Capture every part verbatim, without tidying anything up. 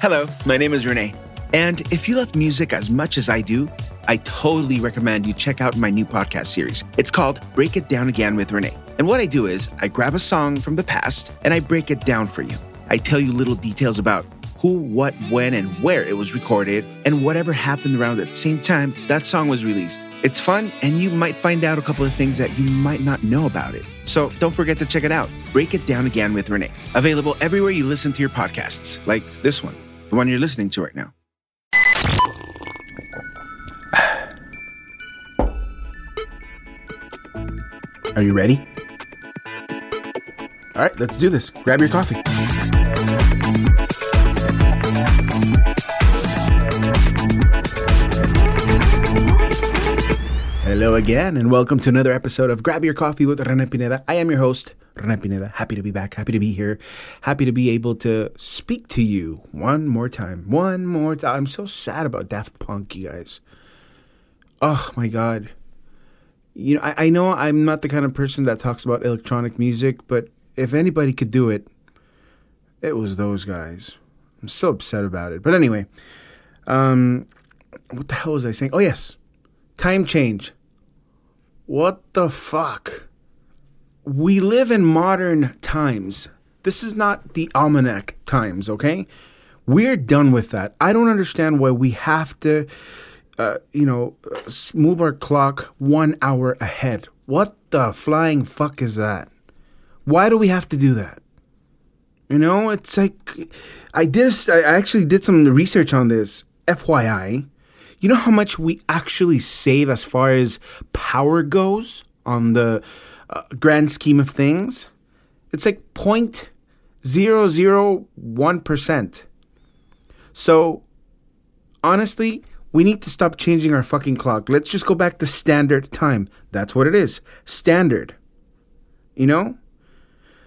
Hello, my name is Renee. And if you love music as much as I do, I totally recommend you check out my new podcast series. It's called Break It Down Again with Renee. And what I do is I grab a song from the past and I break it down for you. I tell you little details about who, what, when, and where it was recorded, and whatever happened around that same time that song was released. It's fun, and you might find out a couple of things that you might not know about it. So don't forget to check it out. Break It Down Again with Renee. Available everywhere you listen to your podcasts, like this one, the one you're listening to right now. Are you ready? All right, let's do this. Grab your coffee. Hello again, and welcome to another episode of Grab Your Coffee with René Pineda. I am your host, René Pineda. Happy to be back, happy to be here, happy to be able to speak to you one more time, one more time. I'm so sad about Daft Punk, you guys. Oh my God. You know, I, I know I'm not the kind of person that talks about electronic music, but if anybody could do it, it was those guys. I'm so upset about it. But anyway, um, what the hell was I saying? Oh yes, time change. What the fuck? We live in modern times. This is not the almanac times, okay? We're done with that. I don't understand why we have to, uh, you know, move our clock one hour ahead. What the flying fuck is that? Why do we have to do that? You know, it's like, I, did, I actually did some research on this, F Y I. You know how much we actually save as far as power goes on the uh, grand scheme of things? It's like zero point zero zero one percent. So, honestly, we need to stop changing our fucking clock. Let's just go back to standard time. That's what it is. Standard. You know?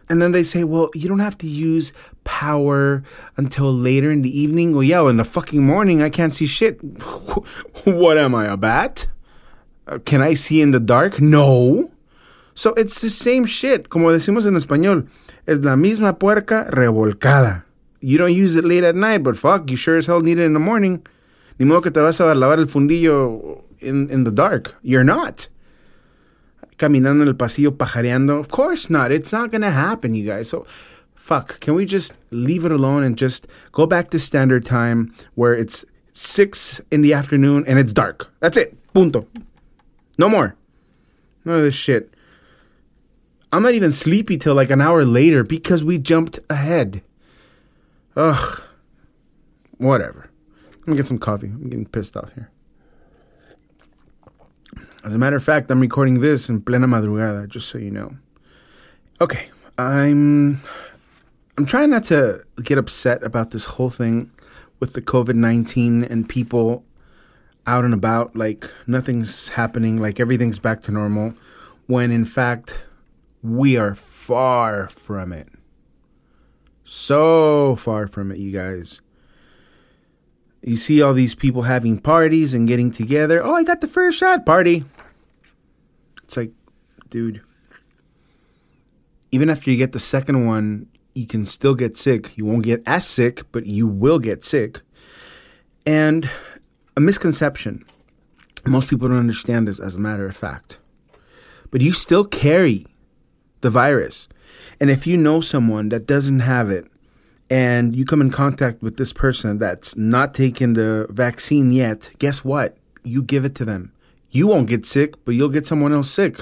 And then they say, well, you don't have to use power until later in the evening. Well, yeah, well, in the fucking morning, I can't see shit. What am I, a bat? Uh, can I see in the dark? No. So it's the same shit. Como decimos en español, es la misma puerca revolcada. You don't use it late at night, but fuck, you sure as hell need it in the morning. Ni modo que te vas a lavar el fundillo in, in the dark. You're not. Caminando en el pasillo, pajareando. Of course not. It's not going to happen, you guys. So, fuck. Can we just leave it alone and just go back to standard time where it's six in the afternoon and it's dark? That's it. Punto. No more. None of this shit. I'm not even sleepy till like an hour later because we jumped ahead. Ugh. Whatever. Let me get some coffee. I'm getting pissed off here. As a matter of fact, I'm recording this in plena madrugada, just so you know. Okay, I'm I'm trying not to get upset about this whole thing with the covid nineteen and people out and about, like nothing's happening, like everything's back to normal, when in fact, we are far from it. So far from it, you guys. You see all these people having parties and getting together. Oh, I got the first shot party. It's like, dude, even after you get the second one, you can still get sick. You won't get as sick, but you will get sick. And a misconception. Most people don't understand this, as a matter of fact. But you still carry the virus. And if you know someone that doesn't have it, and you come in contact with this person that's not taken the vaccine yet, guess what? You give it to them. You won't get sick, but you'll get someone else sick.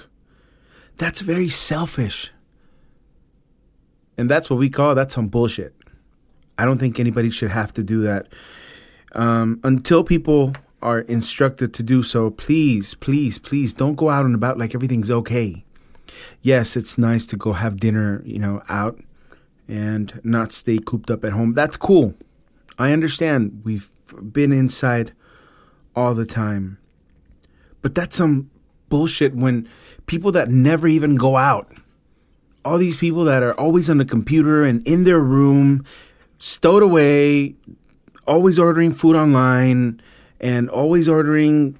That's very selfish. And that's what we call, that's some bullshit. I don't think anybody should have to do that. Um, until people are instructed to do so, please, please, please don't go out and about like everything's okay. Yes, it's nice to go have dinner, you know, out, and not stay cooped up at home. That's cool. I understand. We've been inside all the time. But that's some bullshit when people that never even go out, all these people that are always on the computer and in their room, stowed away, always ordering food online, and always ordering,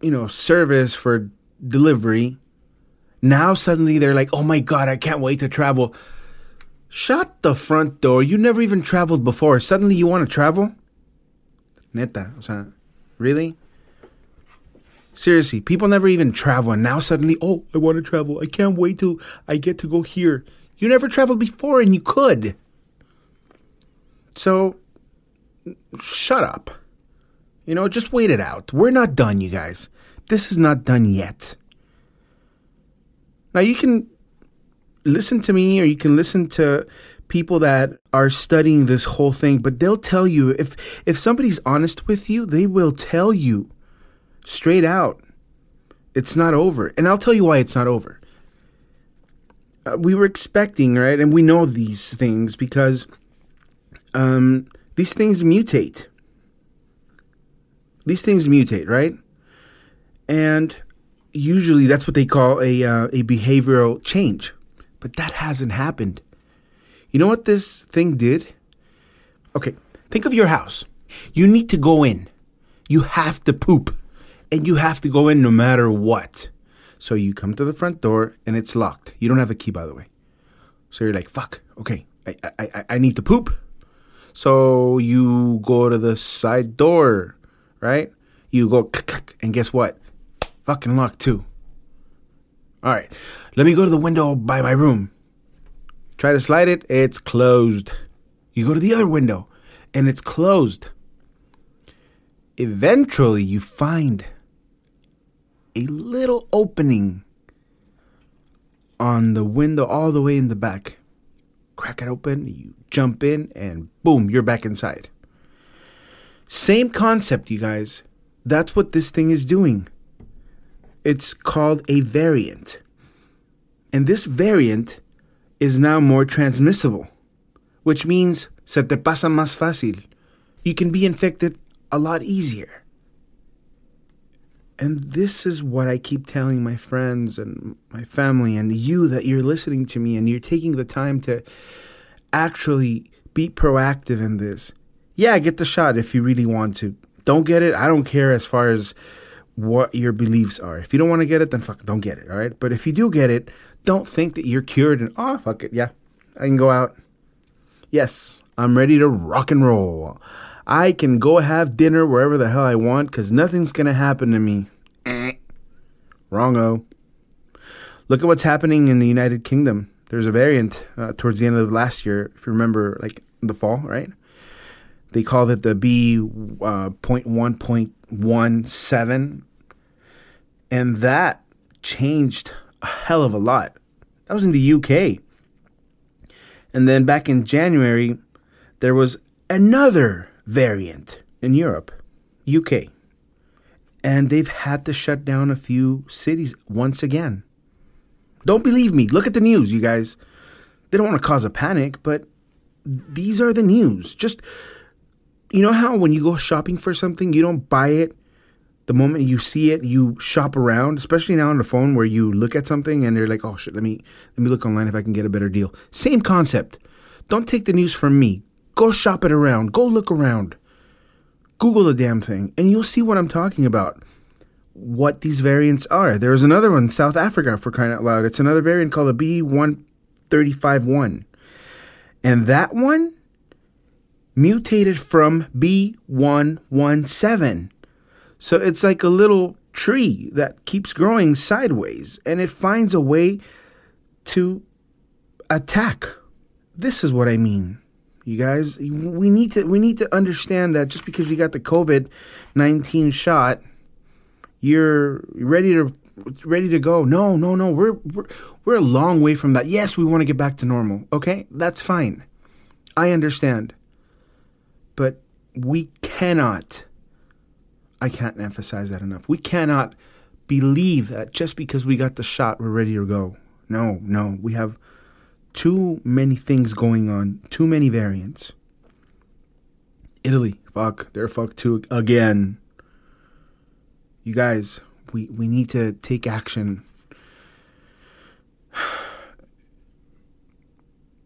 you know, service for delivery. Now suddenly they're like, oh my God, I can't wait to travel. Shut the front door. You never even traveled before. Suddenly you want to travel? Neta, o sea, really? Seriously, people never even travel. And now suddenly, oh, I want to travel. I can't wait till I get to go here. You never traveled before and you could. So, shut up. You know, just wait it out. We're not done, you guys. This is not done yet. Now, you can listen to me or you can listen to people that are studying this whole thing, but they'll tell you, if if somebody's honest with you, they will tell you straight out, it's not over. And I'll tell you why it's not over. Uh, we were expecting, right? And we know these things because um, these things mutate. These things mutate, right? And usually that's what they call a uh, a behavioral change. But that hasn't happened. You know what this thing did? Okay, think of your house. You need to go in. You have to poop. And you have to go in no matter what. So you come to the front door and it's locked. You don't have a key, by the way. So you're like, fuck, okay, I I, I need to poop. So you go to the side door, right? You go click, click, and guess what? Fucking locked too. All right, let me go to the window by my room. Try to slide it, it's closed. You go to the other window and it's closed. Eventually, you find a little opening on the window all the way in the back. Crack it open, you jump in, and boom, you're back inside. Same concept, you guys. That's what this thing is doing. It's called a variant. And this variant is now more transmissible, which means se te pasa más fácil. You can be infected a lot easier. And this is what I keep telling my friends and my family and you that you're listening to me and you're taking the time to actually be proactive in this. Yeah, get the shot if you really want to. Don't get it, I don't care as far as what your beliefs are. If you don't want to get it, then fuck, don't get it, all right? But if you do get it, don't think that you're cured and, oh, fuck it, yeah, I can go out. Yes, I'm ready to rock and roll. I can go have dinner wherever the hell I want because nothing's going to happen to me. Wrong-o. Look at what's happening in the United Kingdom. There's a variant uh, towards the end of last year, if you remember, like the fall, right? They called it the B one one point one seven. And that changed a hell of a lot. That was in the U K. And then back in January, there was another variant in Europe, U K, and they've had to shut down a few cities once again. Don't believe me. Look at the news, you guys. They don't want to cause a panic, but these are the news. Just, you know how when you go shopping for something, you don't buy it the moment you see it, you shop around, especially now on the phone where you look at something and they're like, oh shit, let me let me look online if I can get a better deal. Same concept. Don't take the news from me. Go shop it around. Go look around. Google the damn thing, and you'll see what I'm talking about, what these variants are. There's another one, South Africa, for crying out loud. It's another variant called a B one three five one. And that one mutated from B one one seven. So it's like a little tree that keeps growing sideways, and it finds a way to attack. This is what I mean. You guys, we need to we need to understand that just because you got the COVID nineteen shot, you're ready to ready to go. No, no, no. We're we're, we're a long way from that. Yes, we want to get back to normal. Okay? That's fine. I understand. But we cannot I can't emphasize that enough. We cannot believe that just because we got the shot, we're ready to go. No, no. We have too many things going on. Too many variants. Italy, fuck. They're fucked too again. You guys, we, we need to take action.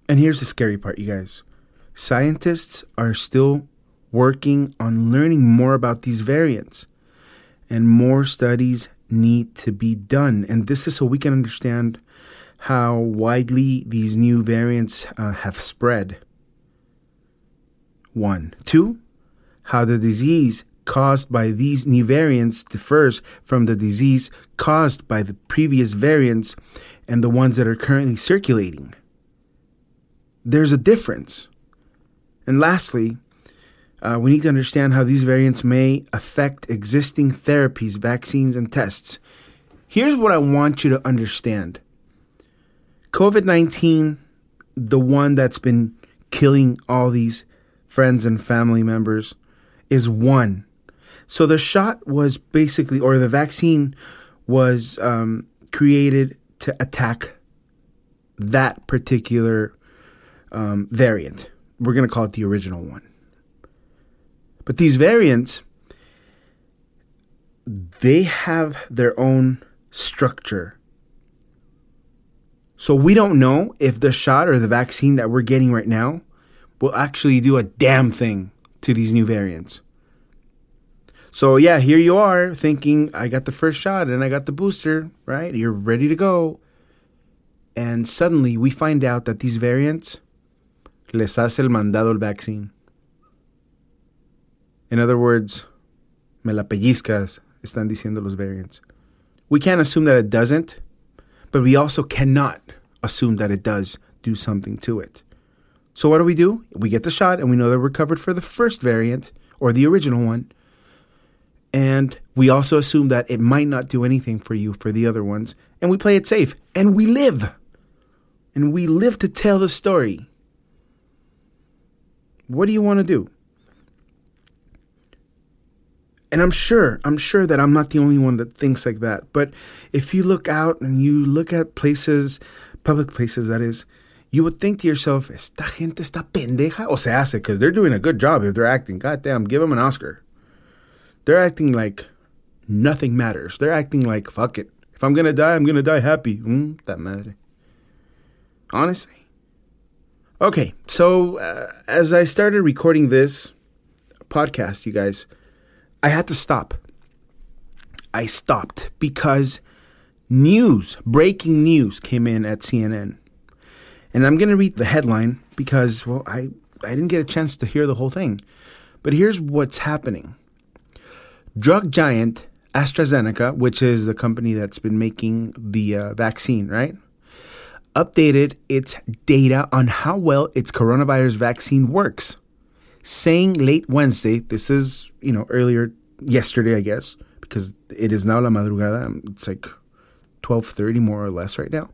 And here's the scary part, you guys. Scientists are still working on learning more about these variants. And more studies need to be done. And this is so we can understand how widely these new variants uh, have spread. One. Two, how the disease caused by these new variants differs from the disease caused by the previous variants and the ones that are currently circulating. There's a difference. And lastly, uh, we need to understand how these variants may affect existing therapies, vaccines, and tests. Here's what I want you to understand. COVID nineteen, the one that's been killing all these friends and family members, is one. So the shot was basically, or the vaccine was um, created to attack that particular um, variant. We're going to call it the original one. But these variants, they have their own structure. So we don't know if the shot or the vaccine that we're getting right now will actually do a damn thing to these new variants. So yeah, here you are thinking, I got the first shot and I got the booster, right? You're ready to go. And suddenly we find out that these variants les hace el mandado el vaccine. In other words, me la pellizcas, están diciendo los variants. We can't assume that it doesn't, but we also cannot assume that it does do something to it. So what do we do? We get the shot and we know that we're covered for the first variant or the original one. And we also assume that it might not do anything for you for the other ones. And we play it safe and we live. And we live to tell the story. What do you want to do? And I'm sure, I'm sure that I'm not the only one that thinks like that. But if you look out and you look at places, public places that is, you would think to yourself, esta gente está pendeja o se hace, because they're doing a good job if they're acting. Goddamn, give them an Oscar. They're acting like nothing matters. They're acting like, fuck it. If I'm going to die, I'm going to die happy. Mm, that matter. Honestly. Okay, so uh, as I started recording this podcast, you guys, I had to stop. I stopped because news, breaking news came in at C N N. And I'm going to read the headline because, well, I, I didn't get a chance to hear the whole thing. But here's what's happening. Drug giant AstraZeneca, which is the company that's been making the uh, vaccine, right, updated its data on how well its coronavirus vaccine works, saying late Wednesday, this is, you know, earlier yesterday, I guess, because it is now la madrugada. It's like twelve thirty more or less right now.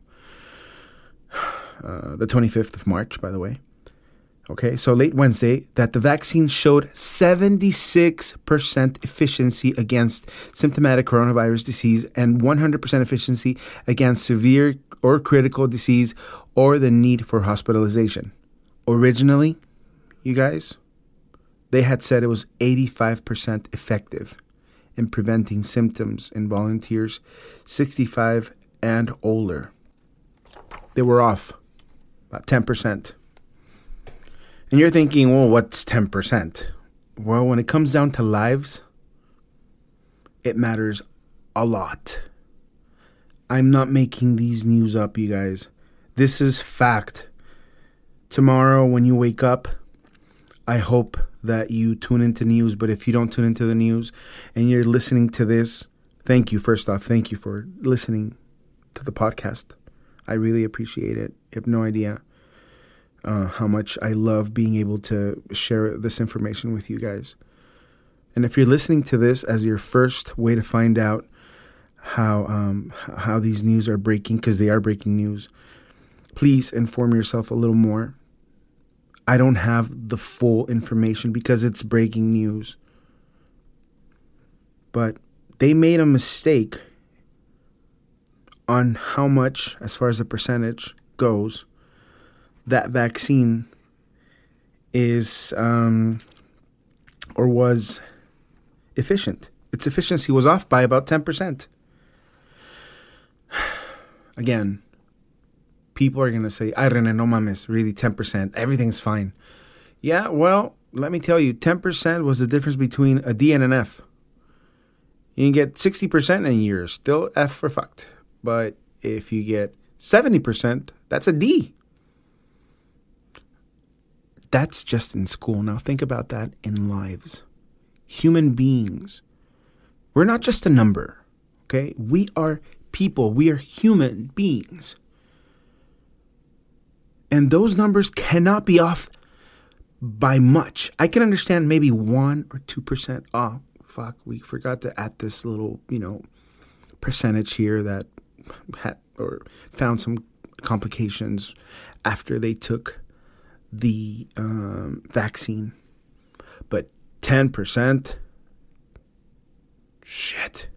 Uh, the twenty-fifth of March, by the way. Okay, so late Wednesday, that the vaccine showed seventy-six percent efficiency against symptomatic coronavirus disease and one hundred percent efficiency against severe or critical disease or the need for hospitalization. Originally, you guys, they had said it was eighty-five percent effective in preventing symptoms in volunteers sixty-five and older. They were off about ten percent. And you're thinking, well, what's ten percent? Well, when it comes down to lives, it matters a lot. I'm not making these news up, you guys. This is fact. Tomorrow when you wake up, I hope that you tune into news. But if you don't tune into the news and you're listening to this, thank you. First off, thank you for listening to the podcast. I really appreciate it. You have no idea Uh, how much I love being able to share this information with you guys. And if you're listening to this as your first way to find out how um, how these news are breaking, because they are breaking news, please inform yourself a little more. I don't have the full information because it's breaking news. But they made a mistake on how much, as far as the percentage goes, that vaccine is um, or was efficient. Its efficiency was off by about ten percent. Again, people are going to say, ay, Rene, no mames, really, ten percent. Everything's fine. Yeah, well, let me tell you, ten percent was the difference between a D and an F. You can get sixty percent in a year, still F for fucked. But if you get seventy percent, that's a D. That's just in school. Now think about that in lives. Human beings. We're not just a number, okay? We are people. We are human beings. And those numbers cannot be off by much. I can understand maybe one or two percent. Oh, fuck, we forgot to add this little, you know, percentage here that had or found some complications after they took the um, vaccine. But ten percent, shit.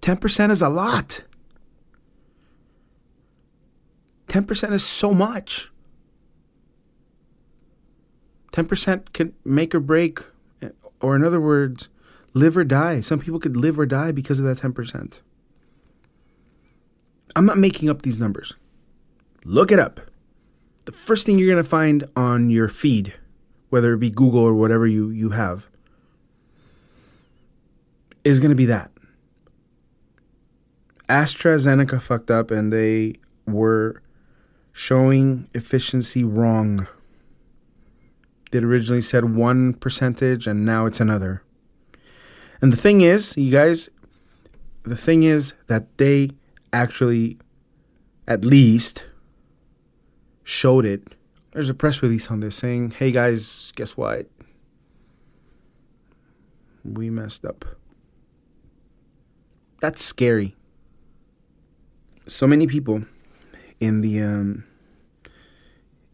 ten percent is a lot. ten percent is so much. ten percent can make or break, or in other words, live or die. Some people could live or die because of that ten percent. I'm not making up these numbers. Look it up. The first thing you're going to find on your feed, whether it be Google or whatever you, you have, is going to be that. AstraZeneca fucked up and they were showing efficiency wrong. It originally said one percentage and now it's another. And the thing is, you guys, the thing is that they actually at least showed it. There's a press release on this saying, hey guys, guess what? We messed up. That's scary. So many people in the um,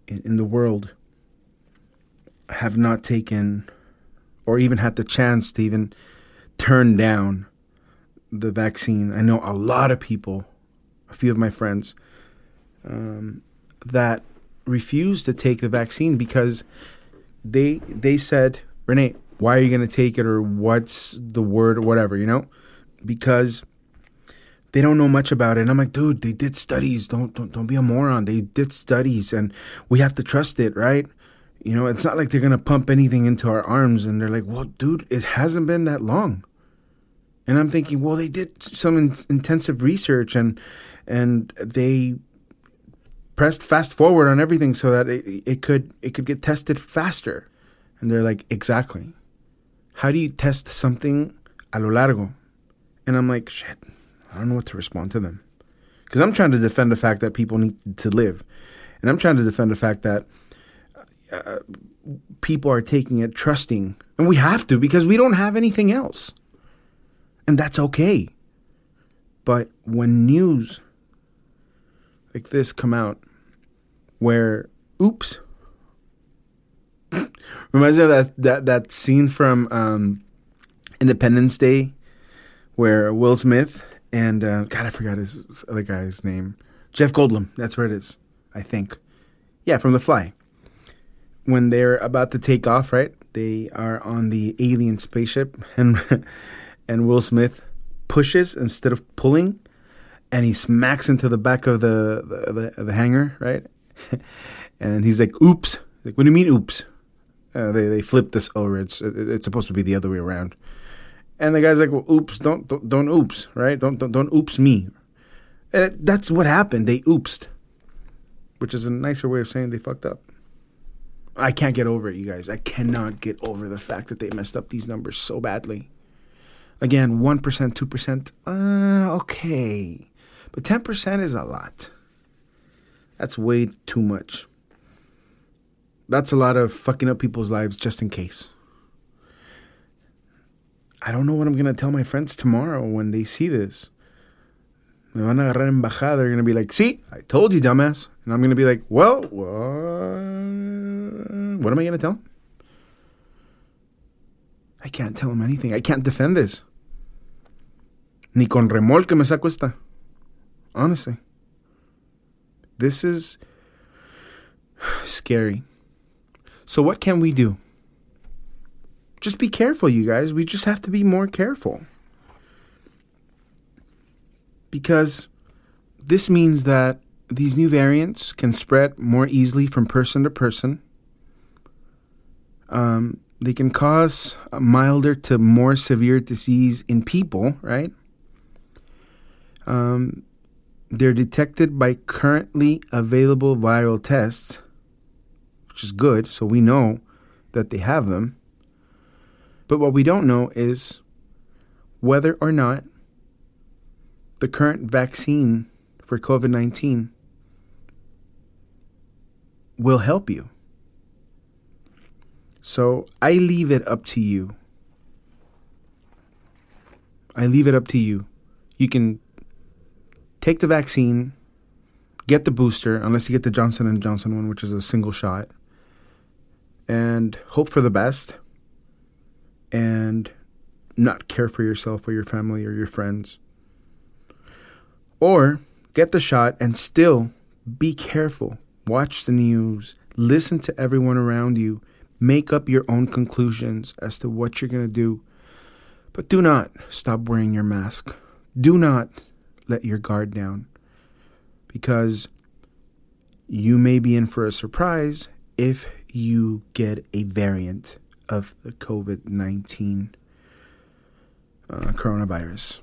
in, in the world have not taken or even had the chance to even turn down the vaccine. I know a lot of people, a few of my friends, um, that refused to take the vaccine because they they said, Renee, why are you going to take it, or what's the word, or whatever, you know, because they don't know much about it. And I'm like, dude, they did studies. Don't don't don't be a moron. They did studies and we have to trust it, right? You know, it's not like they're going to pump anything into our arms. And they're like, well, dude, it hasn't been that long. And I'm thinking, well, they did some in- intensive research and and they pressed fast forward on everything so that it, it could it could get tested faster. And they're like, exactly. How do you test something a lo largo? And I'm like, shit. I don't know what to respond to them, because I'm trying to defend the fact that people need to live, and I'm trying to defend the fact that uh, people are taking it, trusting, and we have to because we don't have anything else, and that's okay. But when news like this come out, where oops, reminds me of that that that scene from um, Independence Day, where Will Smith. And, uh, God, I forgot his other guy's name. Jeff Goldblum. That's where it is, I think. Yeah, from The Fly. When they're about to take off, right? They are on the alien spaceship. And and Will Smith pushes instead of pulling. And he smacks into the back of the, the, the, the hangar, right? And he's like, oops. Like, what do you mean, oops? Uh, they they flip this over. It's, it, it's supposed to be the other way around. And the guy's like, well, oops, don't, don't, don't oops, right? Don't, don't, don't oops me. And it, that's what happened. They oopsed, which is a nicer way of saying they fucked up. I can't get over it, you guys. I cannot get over the fact that they messed up these numbers so badly. Again, one percent, two percent, uh, okay. But ten percent is a lot. That's way too much. That's a lot of fucking up people's lives just in case. I don't know what I'm going to tell my friends tomorrow when they see this. Me van a agarrar en bajada. They're going to be like, see, I told you, dumbass. And I'm going to be like, well, what, what am I going to tell them? I can't tell them anything. I can't defend this. Ni con remolque me saco esta. Honestly. This is scary. So what can we do? Just be careful, you guys. We just have to be more careful. Because this means that these new variants can spread more easily from person to person. Um, they can cause a milder to more severe disease in people, right? Um, They're detected by currently available viral tests, which is good, so we know that they have them. But what we don't know is whether or not the current vaccine for COVID nineteen will help you. So I leave it up to you. I leave it up to you. You can take the vaccine, get the booster, unless you get the Johnson and Johnson one, which is a single shot, and hope for the best and not care for yourself or your family or your friends. Or get the shot and still be careful. Watch the news. Listen to everyone around you. Make up your own conclusions as to what you're going to do. But do not stop wearing your mask. Do not let your guard down, because you may be in for a surprise if you get a variant of the COVID nineteen uh, coronavirus.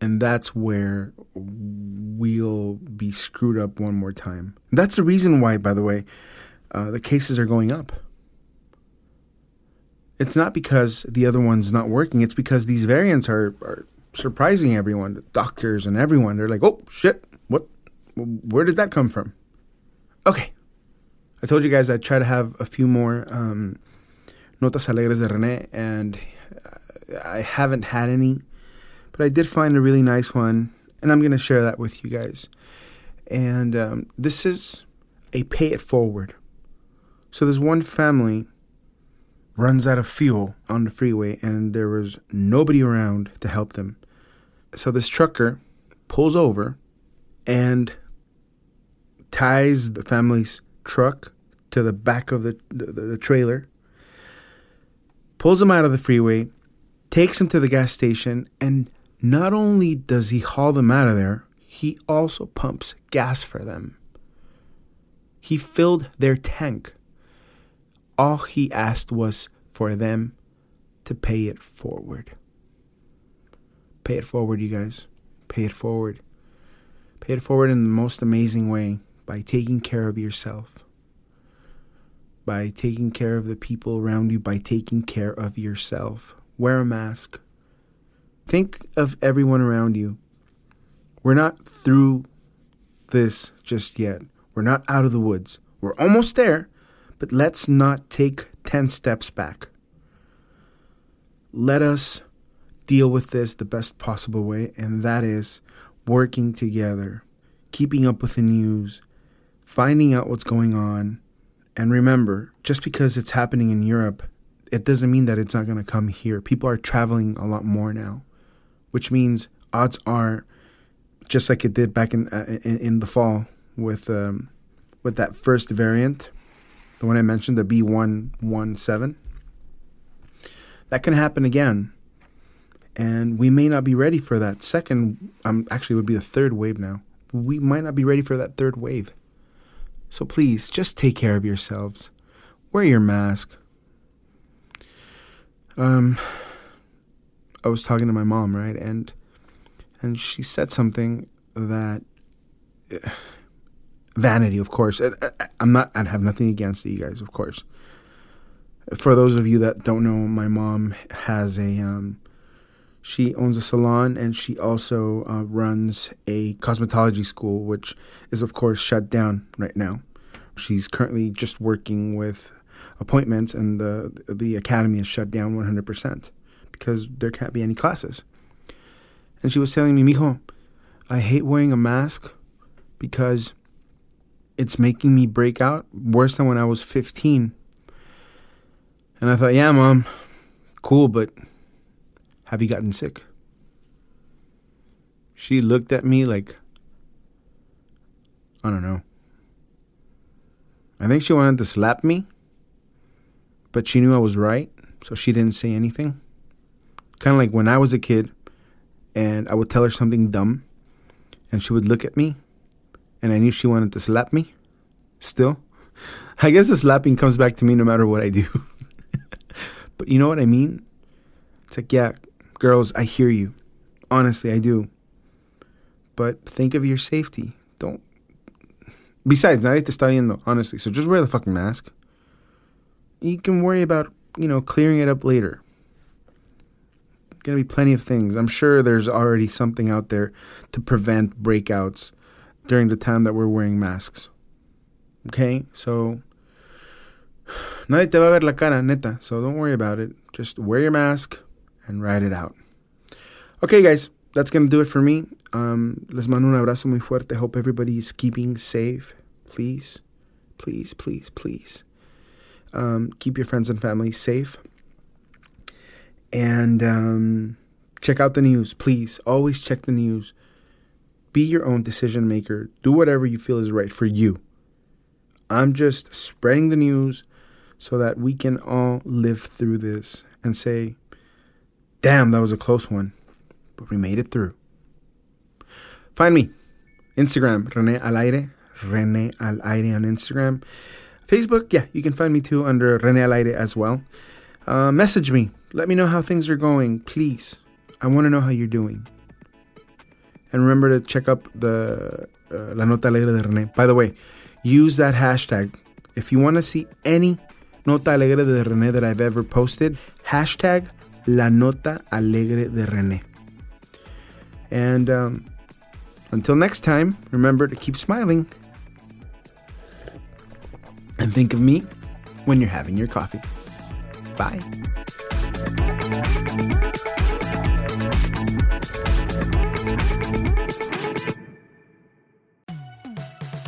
And that's where we'll be screwed up one more time. That's the reason why, by the way, uh, the cases are going up. It's not because the other one's not working. It's because these variants are, are surprising everyone, the doctors and everyone. They're like, oh, shit, what? Where did that come from? Okay. I told you guys I'd try to have a few more um, Notas Alegres de René, and I haven't had any. But I did find a really nice one, and I'm going to share that with you guys. And um, this is a pay it forward. So there's one family runs out of fuel on the freeway, and there was nobody around to help them. So this trucker pulls over and ties the family's truck to the back of the, the, the trailer, pulls them out of the freeway, takes them to the gas station, and not only does he haul them out of there, he also pumps gas for them. He filled their tank. All he asked was for them to pay it forward. Pay it forward, you guys. Pay it forward. Pay it forward in the most amazing way, by taking care of yourself, by taking care of the people around you, by taking care of yourself. Wear a mask. Think of everyone around you. We're not through this just yet. We're not out of the woods. We're almost there. But let's not take ten steps back. Let us deal with this the best possible way, and that is working together, keeping up with the news, finding out what's going on. And remember, just because it's happening in Europe, it doesn't mean that it's not going to come here. People are traveling a lot more now, which means odds are, just like it did back in uh, in, in the fall with um, with that first variant, the one I mentioned, the B one one seven, that can happen again. And we may not be ready for that second, um, actually it would be the third wave now. We might not be ready for that third wave. So please, just take care of yourselves. Wear your mask. Um, I was talking to my mom, right? And, and she said something that... Uh, Vanity, of course. I'm not, I have nothing against it, you guys, of course. For those of you that don't know, my mom has a, um, she owns a salon, and she also uh, runs a cosmetology school, which is, of course, shut down right now. She's currently just working with appointments, and the the academy is shut down one hundred percent because there can't be any classes. And she was telling me, mijo, I hate wearing a mask because it's making me break out worse than when I was fifteen. And I thought, yeah, Mom, cool, but have you gotten sick? She looked at me like, I don't know. I think she wanted to slap me, but she knew I was right, so she didn't say anything. Kind of like when I was a kid, and I would tell her something dumb, and she would look at me, and I knew she wanted to slap me. Still. I guess the slapping comes back to me no matter what I do. But you know what I mean? It's like, yeah, girls, I hear you. Honestly, I do. But think of your safety. Don't. Besides, nadie te está viendo, honestly. So just wear the fucking mask. You can worry about, you know, clearing it up later. There's going to be plenty of things. I'm sure there's already something out there to prevent breakouts during the time that we're wearing masks. Okay? So, nadie te va a ver la cara, neta. So don't worry about it. Just wear your mask and ride it out. Okay, guys. That's going to do it for me. Um, les mando un abrazo muy fuerte. Hope everybody is keeping safe. Please, please, please, please. Um, keep your friends and family safe. And um, check out the news, please. Always check the news. Be your own decision maker. Do whatever you feel is right for you. I'm just spreading the news so that we can all live through this and say, damn, that was a close one, but we made it through. Find me. Instagram, Rene Al Aire. Rene Al Aire on Instagram. Facebook, yeah, you can find me too under Rene Al Aire as well. Uh, message me. Let me know how things are going, please. I want to know how you're doing. And remember to check up the uh, La Nota Alegre de Rene. By the way, use that hashtag. If you want to see any Nota Alegre de Rene that I've ever posted, hashtag La Nota Alegre de Rene. And um, until next time, remember to keep smiling. And think of me when you're having your coffee. Bye.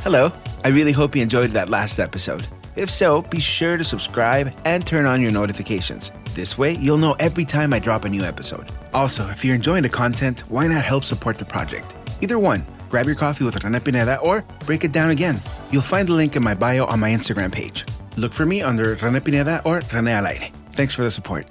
Hello, I really hope you enjoyed that last episode. If so, be sure to subscribe and turn on your notifications. This way, you'll know every time I drop a new episode. Also, if you're enjoying the content, why not help support the project? Either one, grab your coffee with Rene Pineda or break it down again. You'll find the link in my bio on my Instagram page. Look for me under Rene Pineda or Rene Al Aire. Thanks for the support.